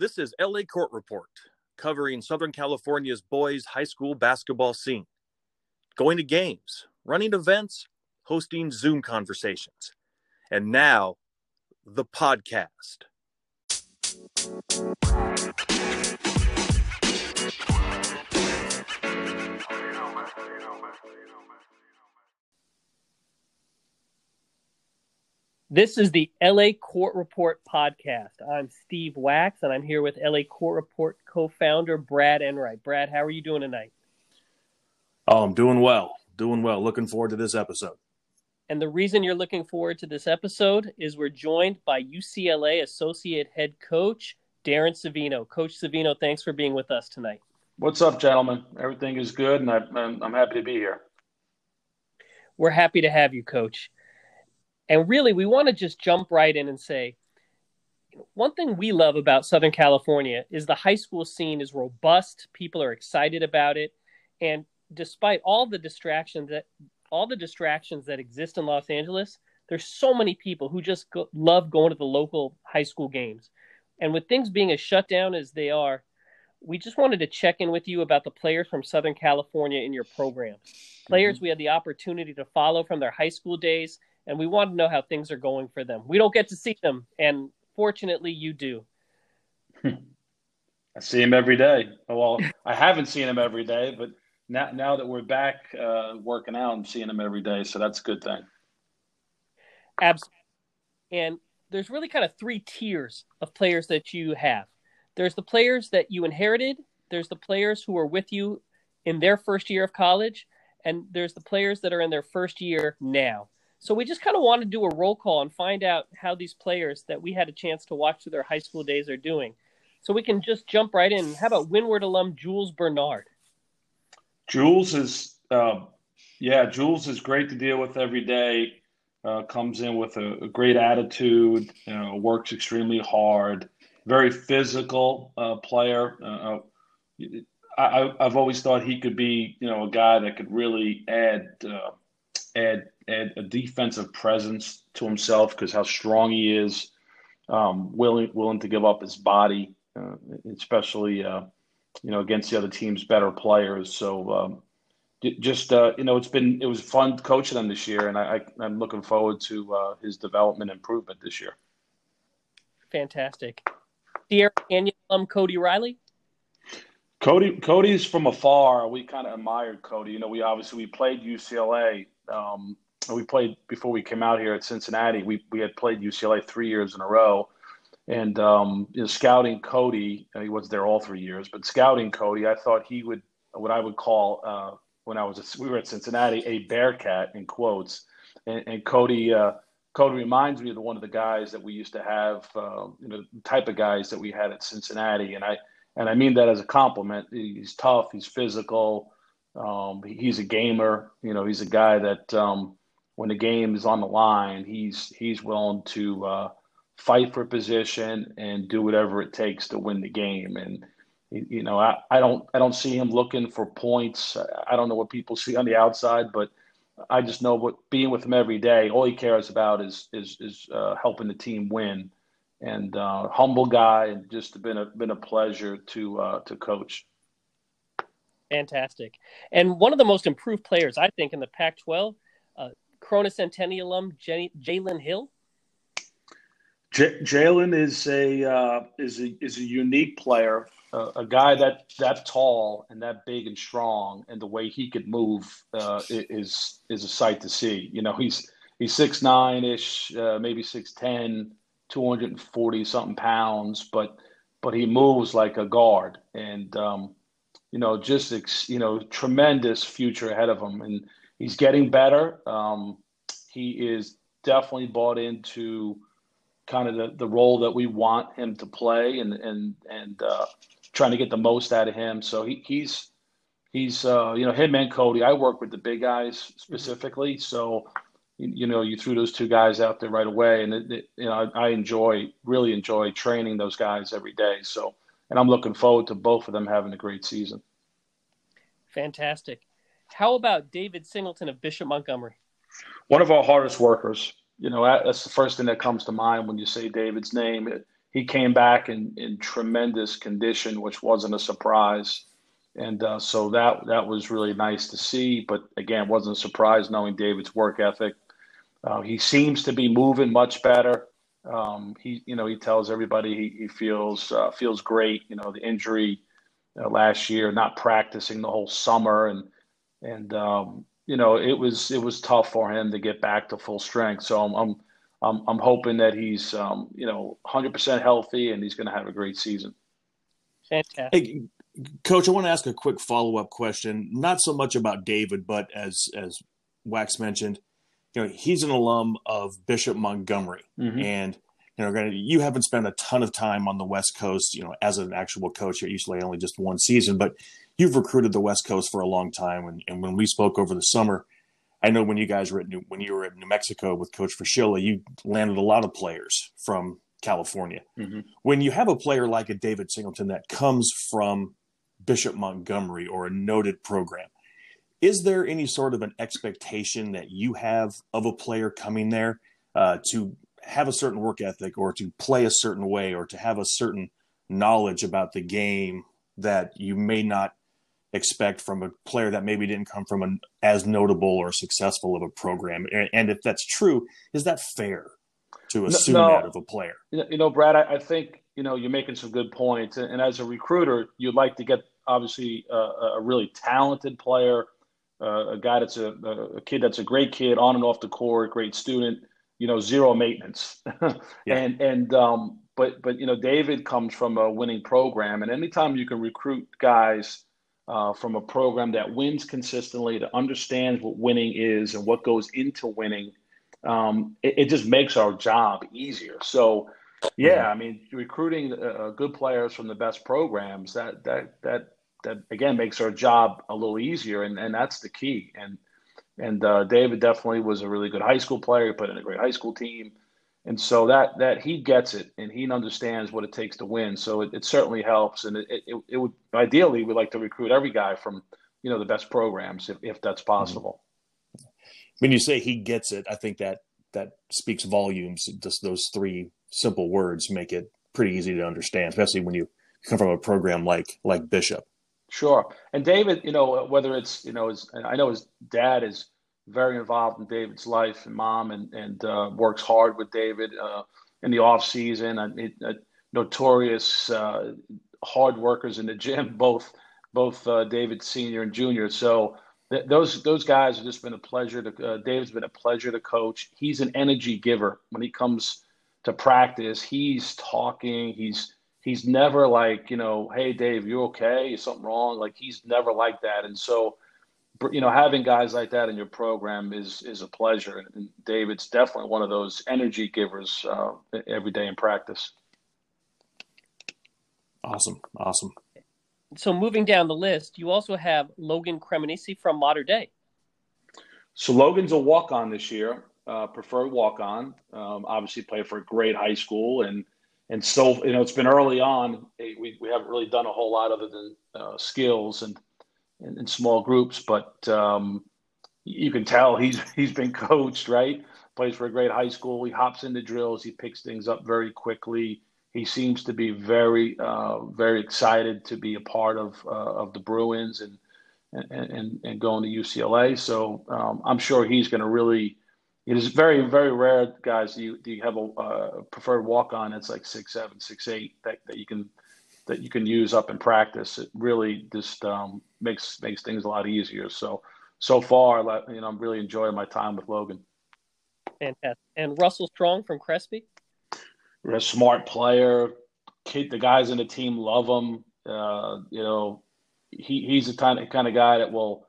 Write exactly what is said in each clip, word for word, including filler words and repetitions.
This is L A Court Report, covering Southern California's boys high school basketball scene. Going to games, running events, hosting Zoom conversations. And now, the podcast. This is the L A Court Report podcast. I'm Steve Wax, and I'm here with L A Court Report co-founder Brad Enright. Brad, how are you doing tonight? Oh, I'm doing well. Doing well. Looking forward to this episode. And the reason you're looking forward to this episode is we're joined by U C L A Associate Head Coach Darren Savino. Coach Savino, thanks for being with us tonight. What's up, gentlemen? Everything is good, and I'm happy to be here. We're happy to have you, Coach. And really, we want to just jump right in and say, you know, one thing we love about Southern California is the high school scene is robust. People are excited about it. And despite all the distractions that all the distractions that exist in Los Angeles, there's so many people who just go, love going to the local high school games. And with things being as shut down as they are, we just wanted to check in with you about the players from Southern California in your program. Players mm-hmm. we had the opportunity to follow from their high school days, and we want to know how things are going for them. We don't get to see them, and fortunately, you do. I see him every day. Well, I haven't seen him every day, but now, now that we're back uh, working out, I'm seeing him every day, so that's a good thing. Absolutely. And there's really kind of three tiers of players that you have. There's the players that you inherited. There's the players who are with you in their first year of college, and there's the players that are in their first year now. So we just kind of want to do a roll call and find out how these players that we had a chance to watch through their high school days are doing. So we can just jump right in. How about Windward alum Jules Bernard? Jules is, uh, yeah, Jules is great to deal with every day. Uh, comes in with a, a great attitude, you know, works extremely hard, very physical uh, player. Uh, I, I've always thought he could be, you know, a guy that could really add uh, add. And a defensive presence to himself because how strong he is, um, willing willing to give up his body, uh, especially uh, you know against the other team's better players. So um, just uh, you know, it's been it was fun coaching him this year, and I, I, I'm looking forward to uh, his development improvement this year. Fantastic. Sierra Canyon alum Cody Riley. Cody Cody's from afar. We kind of admired Cody. You know, we obviously we played U C L A. Um, we played before we came out here at Cincinnati. We we had played U C L A three years in a row, and um, you know, scouting Cody, he was there all three years. But scouting Cody, I thought he would what I would call uh, when I was a, we were at Cincinnati a bearcat in quotes. And, and Cody uh, Cody reminds me of one of the guys that we used to have, uh, you know, the type of guys that we had at Cincinnati. And I and I mean that as a compliment. He's tough. He's physical. Um, he's a gamer, you know, he's a guy that, um, when the game is on the line, he's, he's willing to, uh, fight for position and do whatever it takes to win the game. And, you know, I, I don't, I don't see him looking for points. I don't know what people see on the outside, but I just know what being with him every day, all he cares about is, is, is, uh, helping the team win. And, uh, humble guy, and just been a, been a pleasure to, uh, to coach. Fantastic. And one of the most improved players, I think, in the Pac twelve, uh, Cronus Centennial alum J- Jalen Hill. J- Jalen is a uh, is a is a unique player, uh, a guy that that tall and that big and strong, and the way he could move uh, is is a sight to see. You know, he's he's six nine ish, uh, maybe six ten, two hundred forty something pounds, but but he moves like a guard and. Um, You know, just, you know, tremendous future ahead of him. And he's getting better. Um, he is definitely bought into kind of the, the role that we want him to play and and, and uh, trying to get the most out of him. So he, he's, he's uh, you know, him and Cody, I work with the big guys specifically. Mm-hmm. So, you know, you threw those two guys out there right away. And, it, it, you know, I, I enjoy, really enjoy training those guys every day. So. And I'm looking forward to both of them having a great season. Fantastic. How about David Singleton of Bishop Montgomery? One of our hardest workers. You know, that's the first thing that comes to mind when you say David's name. he came back in, in tremendous condition, which wasn't a surprise. And uh, so that that was really nice to see. But, again, wasn't a surprise knowing David's work ethic. Uh, he seems to be moving much better. Um, he, you know, he tells everybody he, he feels uh, feels great. You know, the injury uh, last year, not practicing the whole summer, and and um, you know, it was it was tough for him to get back to full strength. So I'm I'm I'm, I'm hoping that he's um, you know one hundred percent healthy and he's going to have a great season. Fantastic. Hey, Coach, I want to ask a quick follow-up question, not so much about David, but as as Wax mentioned, you know, he's an alum of Bishop Montgomery, mm-hmm. and you know, you haven't spent a ton of time on the West Coast, you know, as an actual coach at U C L A, only just one season, but you've recruited the West Coast for a long time. And, and when we spoke over the summer, I know when you guys were at New, when you were at New Mexico with Coach Fischilla, you landed a lot of players from California. Mm-hmm. When you have a player like a David Singleton that comes from Bishop Montgomery or a noted program, is there any sort of an expectation that you have of a player coming there uh, to have a certain work ethic or to play a certain way or to have a certain knowledge about the game that you may not expect from a player that maybe didn't come from an as notable or successful of a program? And if that's true, is that fair to assume no, no. that of a player? You know, Brad, I, I think, you know, you're making some good points. And, and as a recruiter, you'd like to get obviously a, a really talented player, Uh, a guy that's a, a kid that's a great kid on and off the court, great student, you know, zero maintenance. yeah. And, and um, but, but, you know, David comes from a winning program. And anytime you can recruit guys uh, from a program that wins consistently, that understands what winning is and what goes into winning, um, it, it just makes our job easier. So, yeah, I mean, recruiting uh, good players from the best programs, that, that, that, that again makes our job a little easier, and, and that's the key. And and uh, David definitely was a really good high school player, put in a great high school team, and so that that he gets it and he understands what it takes to win. So it, it certainly helps, and it, it it would ideally we'd like to recruit every guy from you know the best programs if if that's possible. When you say he gets it, I think that that speaks volumes. Just those three simple words make it pretty easy to understand, especially when you come from a program like like Bishop. Sure. And David, you know, whether it's, you know, his, I know his dad is very involved in David's life and mom and, and uh, works hard with David uh, in the off season. I mean, uh, notorious uh, hard workers in the gym, both both uh, David Senior and Junior. So th- those those guys have just been a pleasure to uh, David's been a pleasure to coach. He's an energy giver. When he comes to practice, he's talking, he's He's never like, you know, hey, Dave, you okay? Is something wrong? Like, he's never like that. And so, you know, having guys like that in your program is is a pleasure. And David's definitely one of those energy givers uh, every day in practice. Awesome. Awesome. So moving down the list, you also have Logan Kremenski from Modern Day. So Logan's a walk-on this year, uh, preferred walk-on. Um, obviously played for a great high school, and And so, you know, it's been early on. We we haven't really done a whole lot other than uh, skills and, and, and small groups. But um, you can tell he's he's been coached, right? Plays for a great high school. He hops into drills. He picks things up very quickly. He seems to be very, uh, very excited to be a part of uh, of the Bruins and and, and, and going to U C L A. So um, I'm sure he's going to really – it is very, very rare, guys. You you have a uh, preferred walk-on. It's like six seven, six eight that, that you can that you can use up in practice. It really just um, makes makes things a lot easier. So so far, you know, I'm really enjoying my time with Logan. Fantastic. And Russell Strong from Crespi, a smart player. Kid, the guys in the team love him. Uh, you know, he he's the kind of kind of guy that will.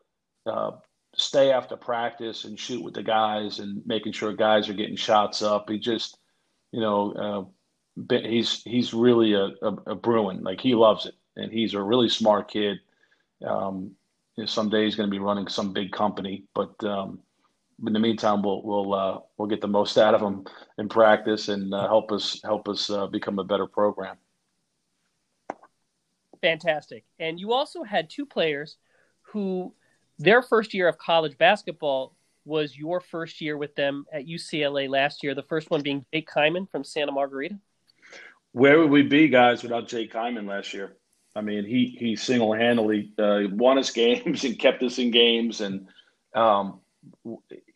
Uh, stay after practice and shoot with the guys and making sure guys are getting shots up. He just, you know, uh, he's, he's really a, a, a Bruin. Like, he loves it. And he's a really smart kid. Um, you know, someday he's going to be running some big company, but um, in the meantime, we'll, we'll, uh, we'll get the most out of him in practice and uh, help us, help us uh, become a better program. Fantastic. And you also had two players who, their first year of college basketball was your first year with them at U C L A last year, the first one being Jake Kyman from Santa Margarita. Where would we be, guys, without Jake Kyman last year? I mean, he he single-handedly uh, won us games and kept us in games, and um,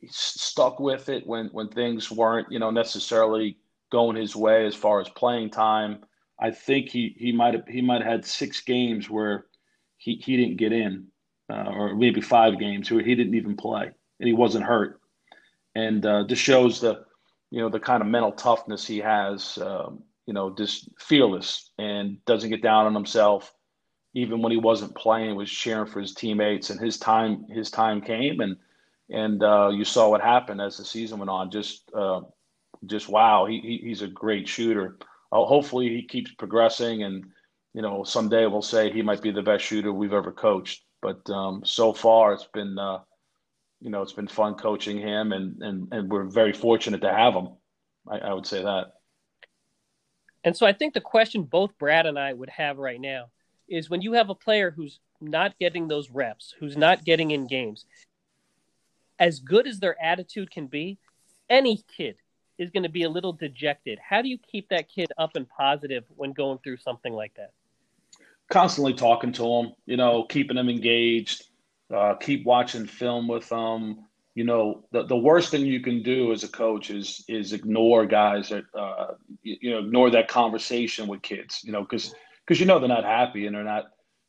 stuck with it when when things weren't, you know, necessarily going his way as far as playing time. I think he he might have he might have had six games where he he didn't get in, uh, or maybe five games where he didn't even play, and he wasn't hurt. And uh, this shows the you know the kind of mental toughness he has. Um, you know, just fearless and doesn't get down on himself. Even when he wasn't playing, was cheering for his teammates, and his time, his time came. And, and uh, you saw what happened as the season went on. Just, uh, just, wow. He, he he's a great shooter. Uh, hopefully he keeps progressing, and, you know, someday we'll say he might be the best shooter we've ever coached. But um, so far it's been, uh, you know, it's been fun coaching him, and, and, and we're very fortunate to have him. I, I would say that. And so I think the question both Brad and I would have right now is, when you have a player who's not getting those reps, who's not getting in games, as good as their attitude can be, any kid is going to be a little dejected. How do you keep that kid up and positive when going through something like that? Constantly talking to them, you know, keeping them engaged, uh, keep watching film with them. You know, the, the worst thing you can do as a coach is is ignore guys that, uh, you, you know, ignore that conversation with kids, you know, because because, you know, they're not happy, and they're not,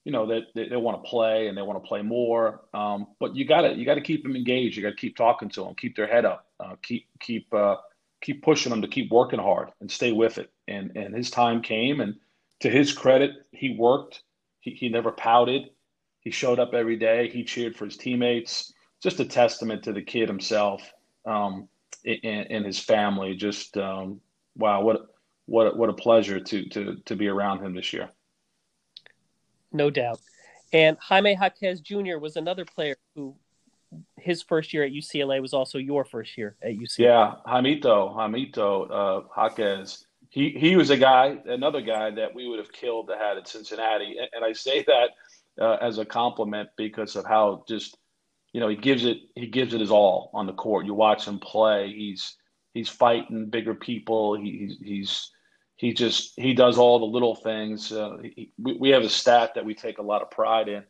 you know, that they, they, they want to play, and they want to play more. Um, but you got to you got to keep them engaged. You got to keep talking to them, keep their head up, uh, keep keep uh, keep pushing them to keep working hard and stay with it. And and his time came, and to his credit, he worked. He, he never pouted. He showed up every day. He cheered for his teammates. Just a testament to the kid himself, um, and, and his family. Just um, wow, what what what a pleasure to to to be around him this year. No doubt. And Jaime Jaquez Junior was another player who, his first year at U C L A was also your first year at U C L A. Yeah, Jaimito, Jaimito uh, Jaquez. He he was a guy, another guy that we would have killed to have at Cincinnati, and, and I say that uh, as a compliment because of how just. You know, he gives it he gives it his all on the court. You watch him play. He's he's fighting bigger people. He, he's he's he just he does all the little things. Uh, he, we, we have a stat that we take a lot of pride in.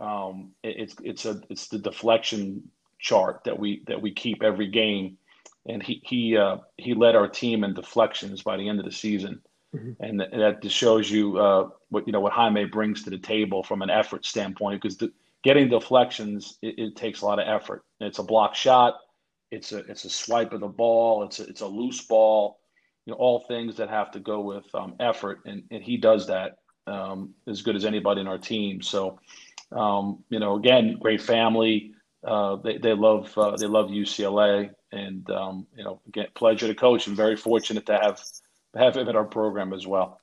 Um, it, it's it's a it's the deflection chart that we that we keep every game, and he he uh, he led our team in deflections by the end of the season, mm-hmm. and, th- and that just shows you uh, what you know what Jaime brings to the table from an effort standpoint, because the Getting deflections, it, it takes a lot of effort. It's a block shot, it's a it's a swipe of the ball, it's a, it's a loose ball, you know, all things that have to go with um, effort, and, and he does that um, as good as anybody in our team. So, um, you know, again, great family. Uh, they they love uh, they love U C L A, and um, you know, again, pleasure to coach, and very fortunate to have have him at our program as well.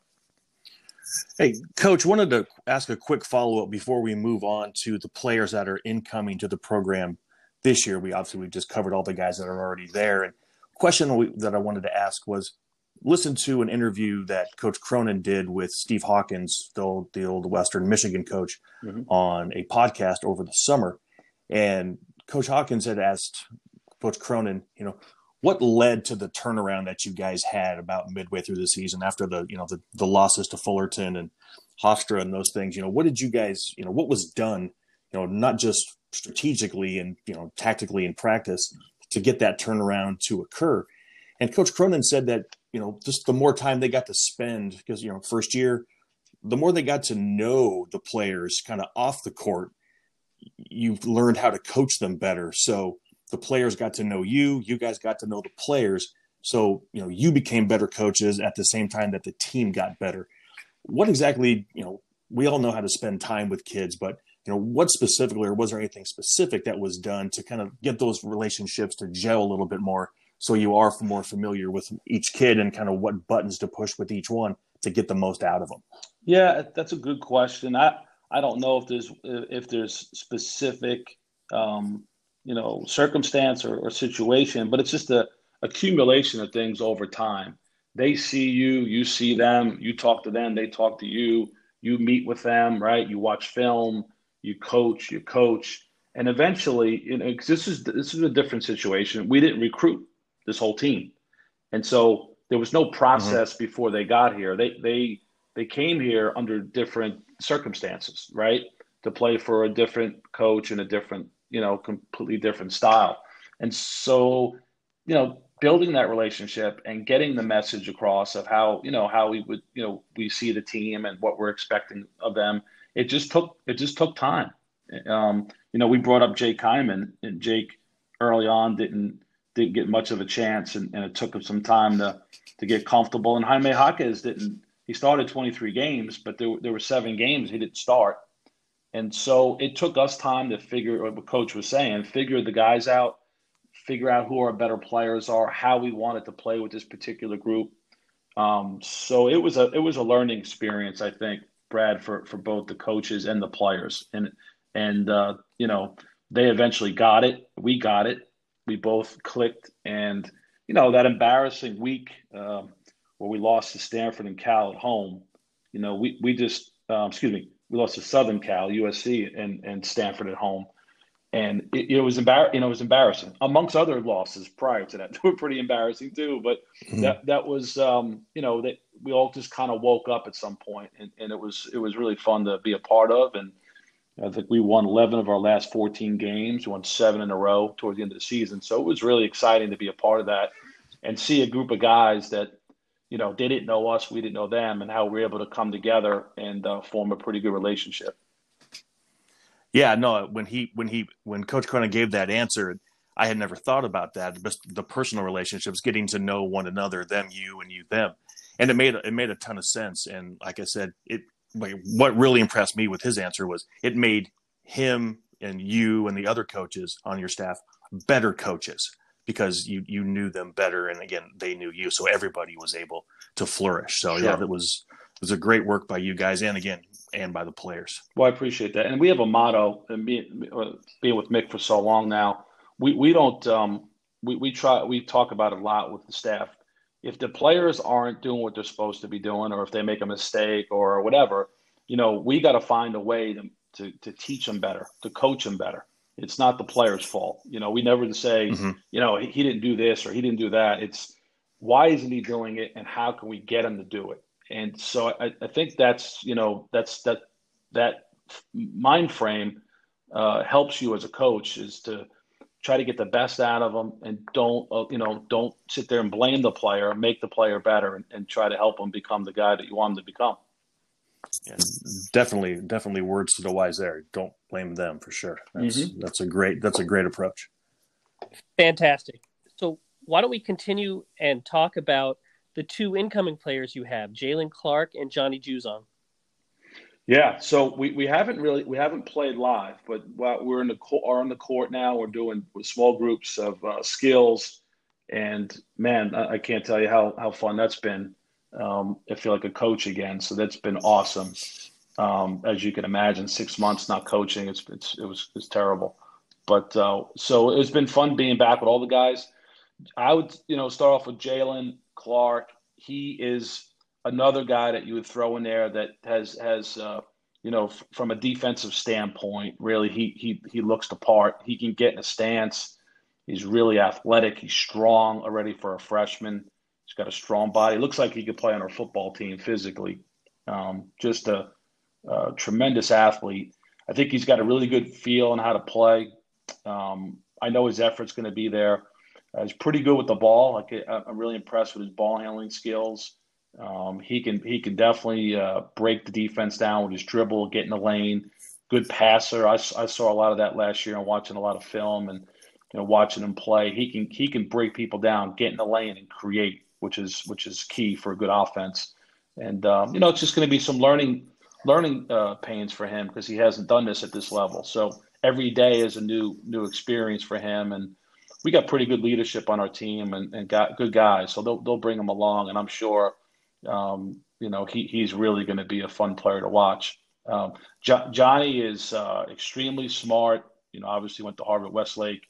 Hey, Coach, wanted to ask a quick follow-up before we move on to the players that are incoming to the program this year. We obviously we've just covered all the guys that are already there. And the question we, that I wanted to ask was, listen to an interview that Coach Cronin did with Steve Hawkins, the old, the old Western Michigan coach, mm-hmm. on a podcast over the summer. And Coach Hawkins had asked Coach Cronin, you know, what led to the turnaround that you guys had about midway through the season after the, you know, the, the losses to Fullerton and Hofstra and those things? You know, what did you guys, you know, what was done, you know, not just strategically and, you know, tactically in practice to get that turnaround to occur? And Coach Cronin said that, you know, just the more time they got to spend, because, you know, first year, the more they got to know the players kind of off the court, you learned how to coach them better. So, the players got to know you, you guys got to know the players. So, you know, you became better coaches at the same time that the team got better. What exactly, you know, we all know how to spend time with kids, but, you know, what specifically, or was there anything specific that was done to kind of get those relationships to gel a little bit more, so you are more familiar with each kid and kind of what buttons to push with each one to get the most out of them? Yeah, that's a good question. I, I don't know if there's, if there's specific, um, you know, circumstance or, or situation, but it's just a accumulation of things over time. They see you, you see them, you talk to them, they talk to you, you meet with them, right? You watch film, you coach, you coach. And eventually, you know, 'cause this is, this is a different situation. We didn't recruit this whole team. And so There was no process mm-hmm. before they got here. They they they came here under different circumstances, right? To play for a different coach and a different, you know, completely different style. And so, you know, building that relationship and getting the message across of how, you know, how we would, you know, we see the team and what we're expecting of them. It just took, it just took time. Um, you know, we brought up Jake Kyman, and Jake early on didn't, didn't get much of a chance, and, and it took him some time to, to get comfortable. And Jaime Jaquez didn't, he started twenty-three games, but there, there were seven games he didn't start. And so it took us time to figure what Coach was saying, figure the guys out, figure out who our better players are, how we wanted to play with this particular group. Um, so it was a, it was a learning experience, I think, Brad, for, for both the coaches and the players. And, and uh, you know, they eventually got it. We got it. We both clicked. And, you know, that embarrassing week um, where we lost to Stanford and Cal at home, you know, we, we just, um, excuse me, we lost to Southern Cal, U S C, and, and Stanford at home. And it, it was embar- you know, it was embarrassing, amongst other losses prior to that. They were pretty embarrassing too, but mm-hmm. that that was, um, you know, that we all just kind of woke up at some point, and, and it was it was really fun to be a part of. And I think we won eleven of our last fourteen games, we won seven in a row towards the end of the season. So it was really exciting to be a part of that and see a group of guys that, you know, they didn't know us, we didn't know them, and how we were able to come together and uh, form a pretty good relationship. Yeah, no, when he when he when Coach Cronin gave that answer, I had never thought about that. But the personal relationships, getting to know one another, them, you, and you, them. And it made it made a ton of sense. And like I said, it what really impressed me with his answer was it made him and you and the other coaches on your staff better coaches, because you you knew them better, and again, they knew you, so everybody was able to flourish. So sure. yeah, that was it was a great work by you guys, and again, and by the players. Well, I appreciate that. And we have a motto, and being, being with Mick for so long now, we, we don't, um, we, we try, we talk about it a lot with the staff. If the players aren't doing what they're supposed to be doing, or if they make a mistake or whatever, you know, we got to find a way to, to, to teach them better, to coach them better. It's not the player's fault. You know, we never say, mm-hmm. you know, he, he didn't do this or he didn't do that. It's why isn't he doing it, and how can we get him to do it? And so I, I think that's, you know, that's that that mind frame uh, helps you as a coach, is to try to get the best out of them, and don't, uh, you know, don't sit there and blame the player, make the player better, and, and try to help them become the guy that you want them to become. Yeah, definitely, definitely words to the wise there. Don't blame them, for sure. That's, mm-hmm. that's a great, that's a great approach. Fantastic. So why don't we continue and talk about the two incoming players you have, Jaylen Clark and Johnny Juzang? Yeah, so we, we haven't really we haven't played live, but we're in the are on the court now. We're doing small groups of uh, skills, and man, I, I can't tell you how how fun that's been. Um, I feel like a coach again, so that's been awesome. Um, as you can imagine, six months not coaching, it's it's it was it's terrible, but uh, so it's been fun being back with all the guys. I would you know start off with Jaylen Clark. He is another guy that you would throw in there that has, has uh, you know, f- from a defensive standpoint, really, he he he looks the part. He can get in a stance. He's really athletic. He's strong already for a freshman. He's got a strong body. Looks like he could play on our football team physically. Um, just a, a tremendous athlete. I think he's got a really good feel on how to play. Um, I know his effort's going to be there. Uh, he's pretty good with the ball. Like, I'm really impressed with his ball handling skills. Um, he can he can definitely uh, break the defense down with his dribble, get in the lane. Good passer. I, I saw a lot of that last year, and watching a lot of film and you know watching him play. He can he can break people down, get in the lane, and create, which is which is key for a good offense. And um, you know it's just going to be some learning learning uh, pains for him, because he hasn't done this at this level. So every day is a new new experience for him. And we got pretty good leadership on our team, and, and got good guys. So they'll, they'll bring him along. And I'm sure, um, you know, he, he's really going to be a fun player to watch. Um, jo- Johnny is uh, extremely smart. You know, obviously went to Harvard Westlake,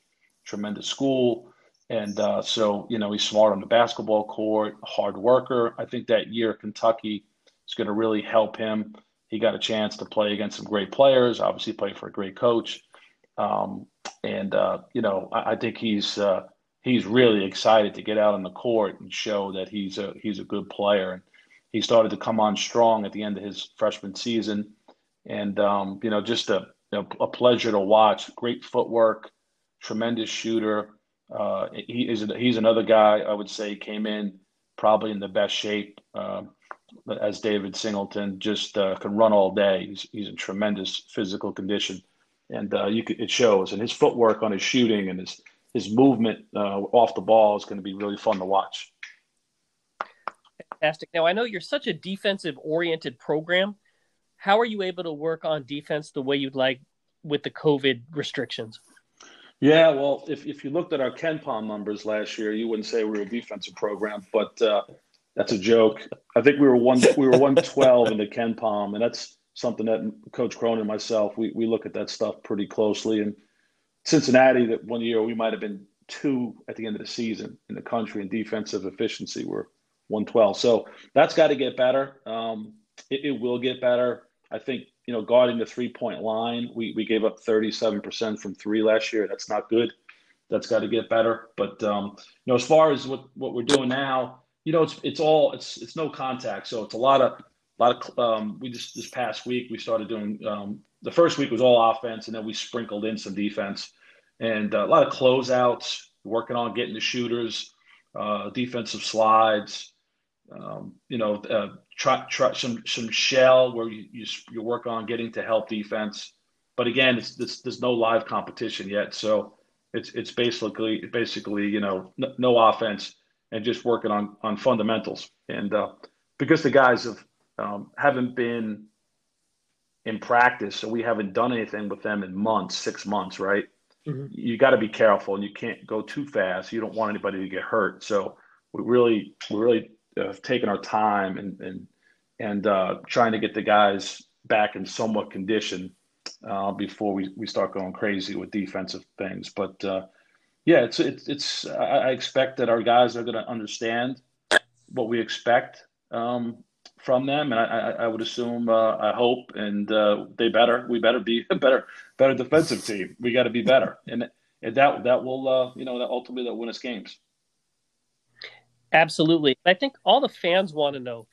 tremendous school. And uh, so, you know, he's smart on the basketball court, hard worker. I think that year Kentucky is going to really help him. He got a chance to play against some great players, obviously played for a great coach. Um, and, uh, you know, I, I think he's uh, he's really excited to get out on the court and show that he's a he's a good player. And he started to come on strong at the end of his freshman season, and um, you know, just a you know, a pleasure to watch. Great footwork, tremendous shooter. Uh, he is he's another guy I would say came in probably in the best shape uh, as David Singleton. Just uh, can run all day. He's he's in tremendous physical condition, and uh, you could, it shows. And his footwork on his shooting and his his movement uh, off the ball is going to be really fun to watch. Fantastic. Now, I know you're such a defensive-oriented program. How are you able to work on defense the way you'd like with the COVID restrictions? Yeah, well, if if you looked at our KenPom numbers last year, you wouldn't say we were a defensive program, but uh, that's a joke. I think we were one we were one twelve in the KenPom, and that's something that Coach Cronin and myself we we look at that stuff pretty closely. And Cincinnati, that one year we might have been two at the end of the season in the country in defensive efficiency. We're one twelve. So that's got to get better. Um, it, it will get better. I think, you know, guarding the three-point line, we, we gave up thirty-seven percent from three last year. That's not good. That's got to get better. But, um, you know, as far as what, what we're doing now, you know, it's it's all – it's it's no contact. So it's a lot of – a lot of um, we just – this past week we started doing um, – the first week was all offense, and then we sprinkled in some defense. And a lot of closeouts, working on getting the shooters, uh, defensive slides. Um, you know, uh, try, try some some shell where you, you you work on getting to help defense, but again, it's, it's there's no live competition yet, so it's it's basically basically you know no, no offense and just working on on fundamentals, and uh, because the guys have um, haven't been in practice, so we haven't done anything with them in months, six months, right? Mm-hmm. You got to be careful, and you can't go too fast. You don't want anybody to get hurt, so we really we really of taking our time and and and uh, trying to get the guys back in somewhat condition uh, before we, we start going crazy with defensive things. But uh, yeah, it's it's, it's I, I expect that our guys are going to understand what we expect um, from them, and I, I, I would assume, uh, I hope, and uh, they better we better be a better better defensive team. We got to be better, and and that that will uh, you know that ultimately that win us games. Absolutely. I think all the fans want to know,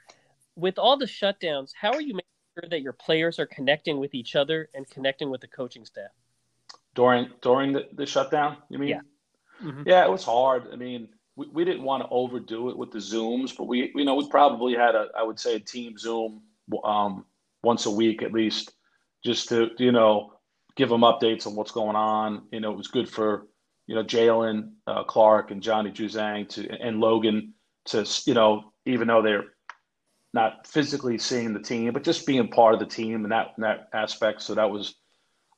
with all the shutdowns, how are you making sure that your players are connecting with each other and connecting with the coaching staff? During during the, the shutdown, you mean? Yeah. Mm-hmm. Yeah, it was hard. I mean, we, we didn't want to overdo it with the Zooms, but we you know we probably had a I would say a team Zoom um, once a week at least, just to you know give them updates on what's going on. You know, it was good for. You know, Jaylen uh, Clark and Johnny Juzang to and Logan to, you know, even though they're not physically seeing the team, but just being part of the team in that in that aspect. So that was,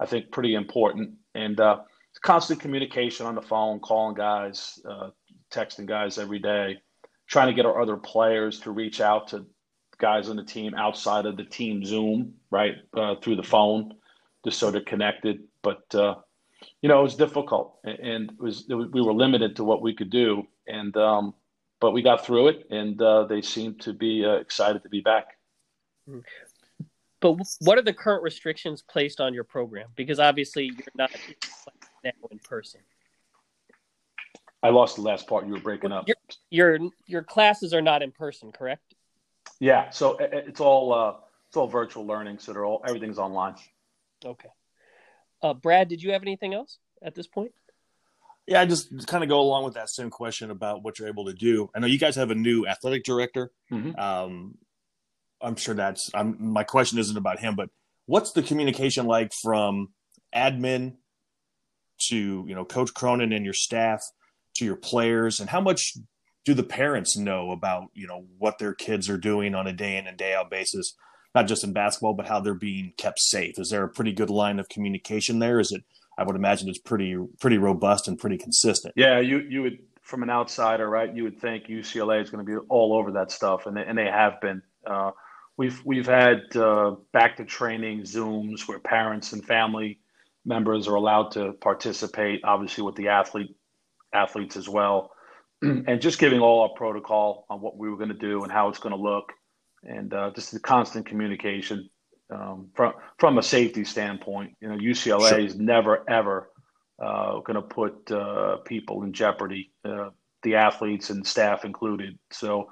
I think, pretty important. And uh, constant communication on the phone, calling guys, uh, texting guys every day, trying to get our other players to reach out to guys on the team outside of the team Zoom, right, uh, through the phone, just so they're connected. But uh, you know, it was difficult, and it was, it was we were limited to what we could do, and um, but we got through it, and uh, they seem to be uh, excited to be back. But what are the current restrictions placed on your program? Because obviously you're not now in person. I lost the last part. You were breaking up. Your your, your classes are not in person, correct? Yeah, so it's all uh, it's all virtual learning. So they're all everything's online. Okay. Uh, Brad, did you have anything else at this point? Yeah, I just kind of go along with that same question about what you're able to do. I know you guys have a new athletic director. Mm-hmm. Um, I'm sure that's – my question isn't about him, but what's the communication like from admin to, you know, Coach Cronin and your staff to your players, and how much do the parents know about, you know, what their kids are doing on a day-in and day-out basis? Not just in basketball, but how they're being kept safe. Is there a pretty good line of communication there? Is it, I would imagine it's pretty, pretty robust and pretty consistent. Yeah. You, you would, from an outsider, right. You would think U C L A is going to be all over that stuff. And they, and they have been, uh, we've, we've had uh, back to training Zooms where parents and family members are allowed to participate, obviously with the athlete athletes as well. And just giving all our protocol on what we were going to do and how it's going to look. And uh, just the constant communication um, from from a safety standpoint. You know, U C L A has never, ever uh, going to put uh, people in jeopardy, uh, the athletes and staff included. So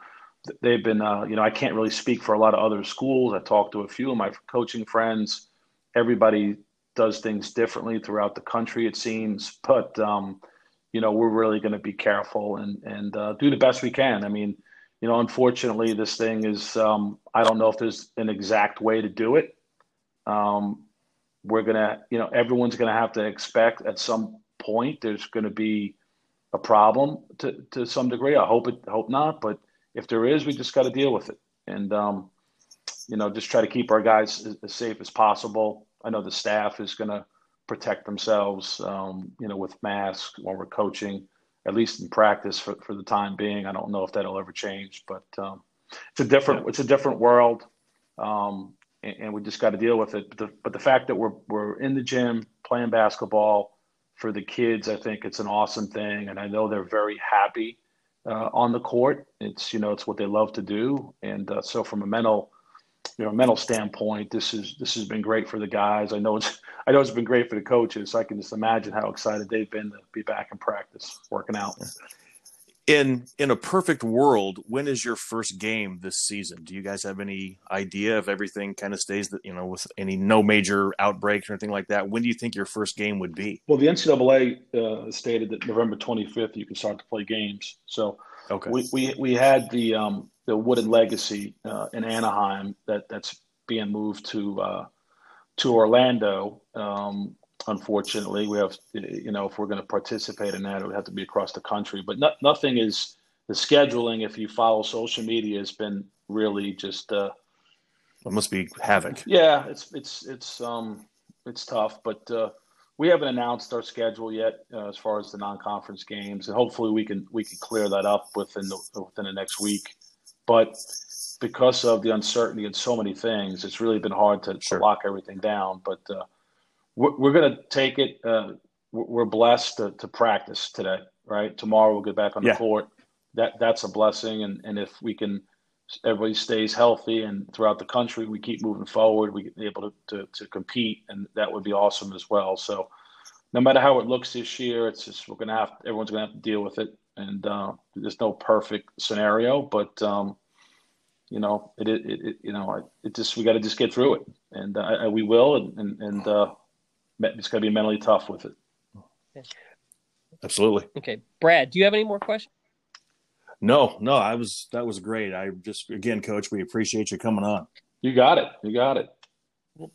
they've been, uh, you know, I can't really speak for a lot of other schools. I talked to a few of my coaching friends. Everybody does things differently throughout the country, it seems. But, um, you know, we're really going to be careful and, and uh, do the best we can. I mean, you know, unfortunately, this thing is, um, I don't know if there's an exact way to do it. Um, we're going to, you know, everyone's going to have to expect at some point there's going to be a problem to, to some degree. I hope it, hope not. But if there is, we just got to deal with it. And, um, you know, just try to keep our guys as, as safe as possible. I know the staff is going to protect themselves, um, you know, with masks while we're coaching, at least in practice for, for the time being. I don't know if that'll ever change, but um, it's a different, it's a different world. Um, and, and we just got to deal with it. But the, but the fact that we're, we're in the gym playing basketball for the kids, I think it's an awesome thing. And I know they're very happy uh, on the court. It's, you know, it's what they love to do. And uh, so from a mental you know, mental standpoint, this is, this has been great for the guys. I know it's, I know it's been great for the coaches. So I can just imagine how excited they've been to be back in practice, working out. In, in a perfect world, when is your first game this season? Do you guys have any idea if everything kind of stays that, you know, with any, no major outbreaks or anything like that? When do you think your first game would be? Well, the N C double A uh, stated that November twenty-fifth, you can start to play games. So okay. we, we, we had the, um, the Wooden Legacy uh, in Anaheim that, that's being moved to uh, to Orlando. Um, unfortunately, we have, you know, if we're going to participate in that, it would have to be across the country. But no, nothing is the scheduling. If you follow social media, has been really just. Uh, it must be havoc. Yeah, it's it's it's um it's tough, but uh, we haven't announced our schedule yet uh, as far as the non-conference games, and hopefully we can we can clear that up within the within the next week. But because of the uncertainty and so many things, it's really been hard to, sure. to lock everything down. But uh, we're, we're going to take it. Uh, we're blessed to, to practice today, right? Tomorrow we'll get back on yeah. the court. That That's a blessing. And, and if we can, everybody stays healthy and throughout the country, we keep moving forward. We get able to, to, to compete, and that would be awesome as well. So no matter how it looks this year, it's just we're going to have everyone's going to have to deal with it. And uh, there's no perfect scenario, but um, you know, it, it, it you know, it just we got to just get through it, and uh, we will, and and, and uh, it's going to be mentally tough with it. Okay. Absolutely. Okay, Brad, do you have any more questions? No, no, I was that was great. I just again, Coach, we appreciate you coming on. You got it. You got it.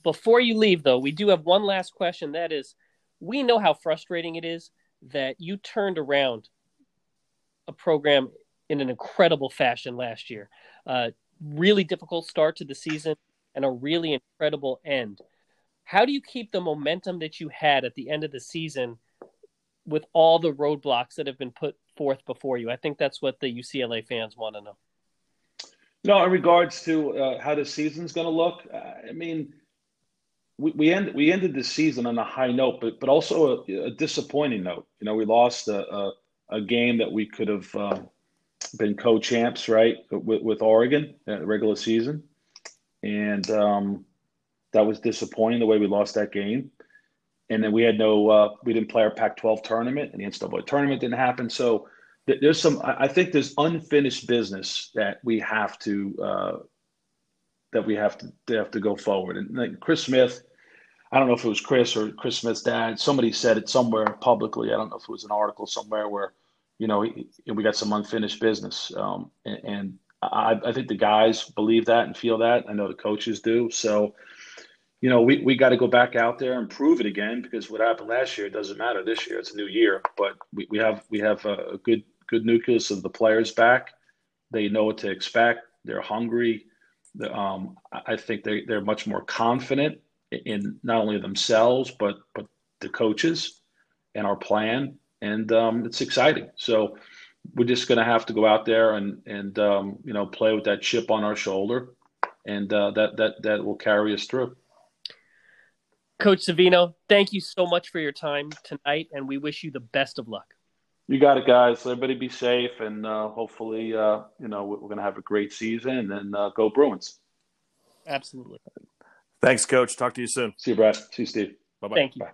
Before you leave, though, we do have one last question. That is, we know how frustrating it is that you turned around a program in an incredible fashion last year. Uh, really difficult start to the season and a really incredible end. How do you keep the momentum that you had at the end of the season with all the roadblocks that have been put forth before you? I think that's what the U C L A fans want to know. You know, in regards to uh, how the season's going to look, I mean, we, we, end, we ended the season on a high note, but, but also a, a disappointing note. You know, we lost a, a a game that we could have uh, been co-champs, right, with, with Oregon at regular season. And um, that was disappointing, the way we lost that game. And then we had no uh, – we didn't play our Pac twelve tournament, and the N C double A tournament didn't happen. So th- there's some – I think there's unfinished business that we have to uh, – that we have to have to go forward. And like Chris Smith – I don't know if it was Chris or Chris Smith's dad. Somebody said it somewhere publicly. I don't know if it was an article somewhere where, you know, he, we got some unfinished business. Um, and and I, I think the guys believe that and feel that. I know the coaches do. So, you know, we, we got to go back out there and prove it again, because what happened last year doesn't matter this year. It's a new year. But we, we have we have a, a good good nucleus of the players back. They know what to expect. They're hungry. The, um, I think they, they're much more confident in not only themselves, but, but the coaches and our plan. And um, it's exciting. So we're just going to have to go out there and, and um, you know, play with that chip on our shoulder. And uh, that, that, that will carry us through. Coach Savino, thank you so much for your time tonight. And we wish you the best of luck. You got it, guys. Everybody be safe. And uh, hopefully, uh, you know, we're going to have a great season, and uh, go Bruins. Absolutely. Thanks, Coach. Talk to you soon. See you, Brad. See you, Steve. Bye-bye. Thank you. Bye.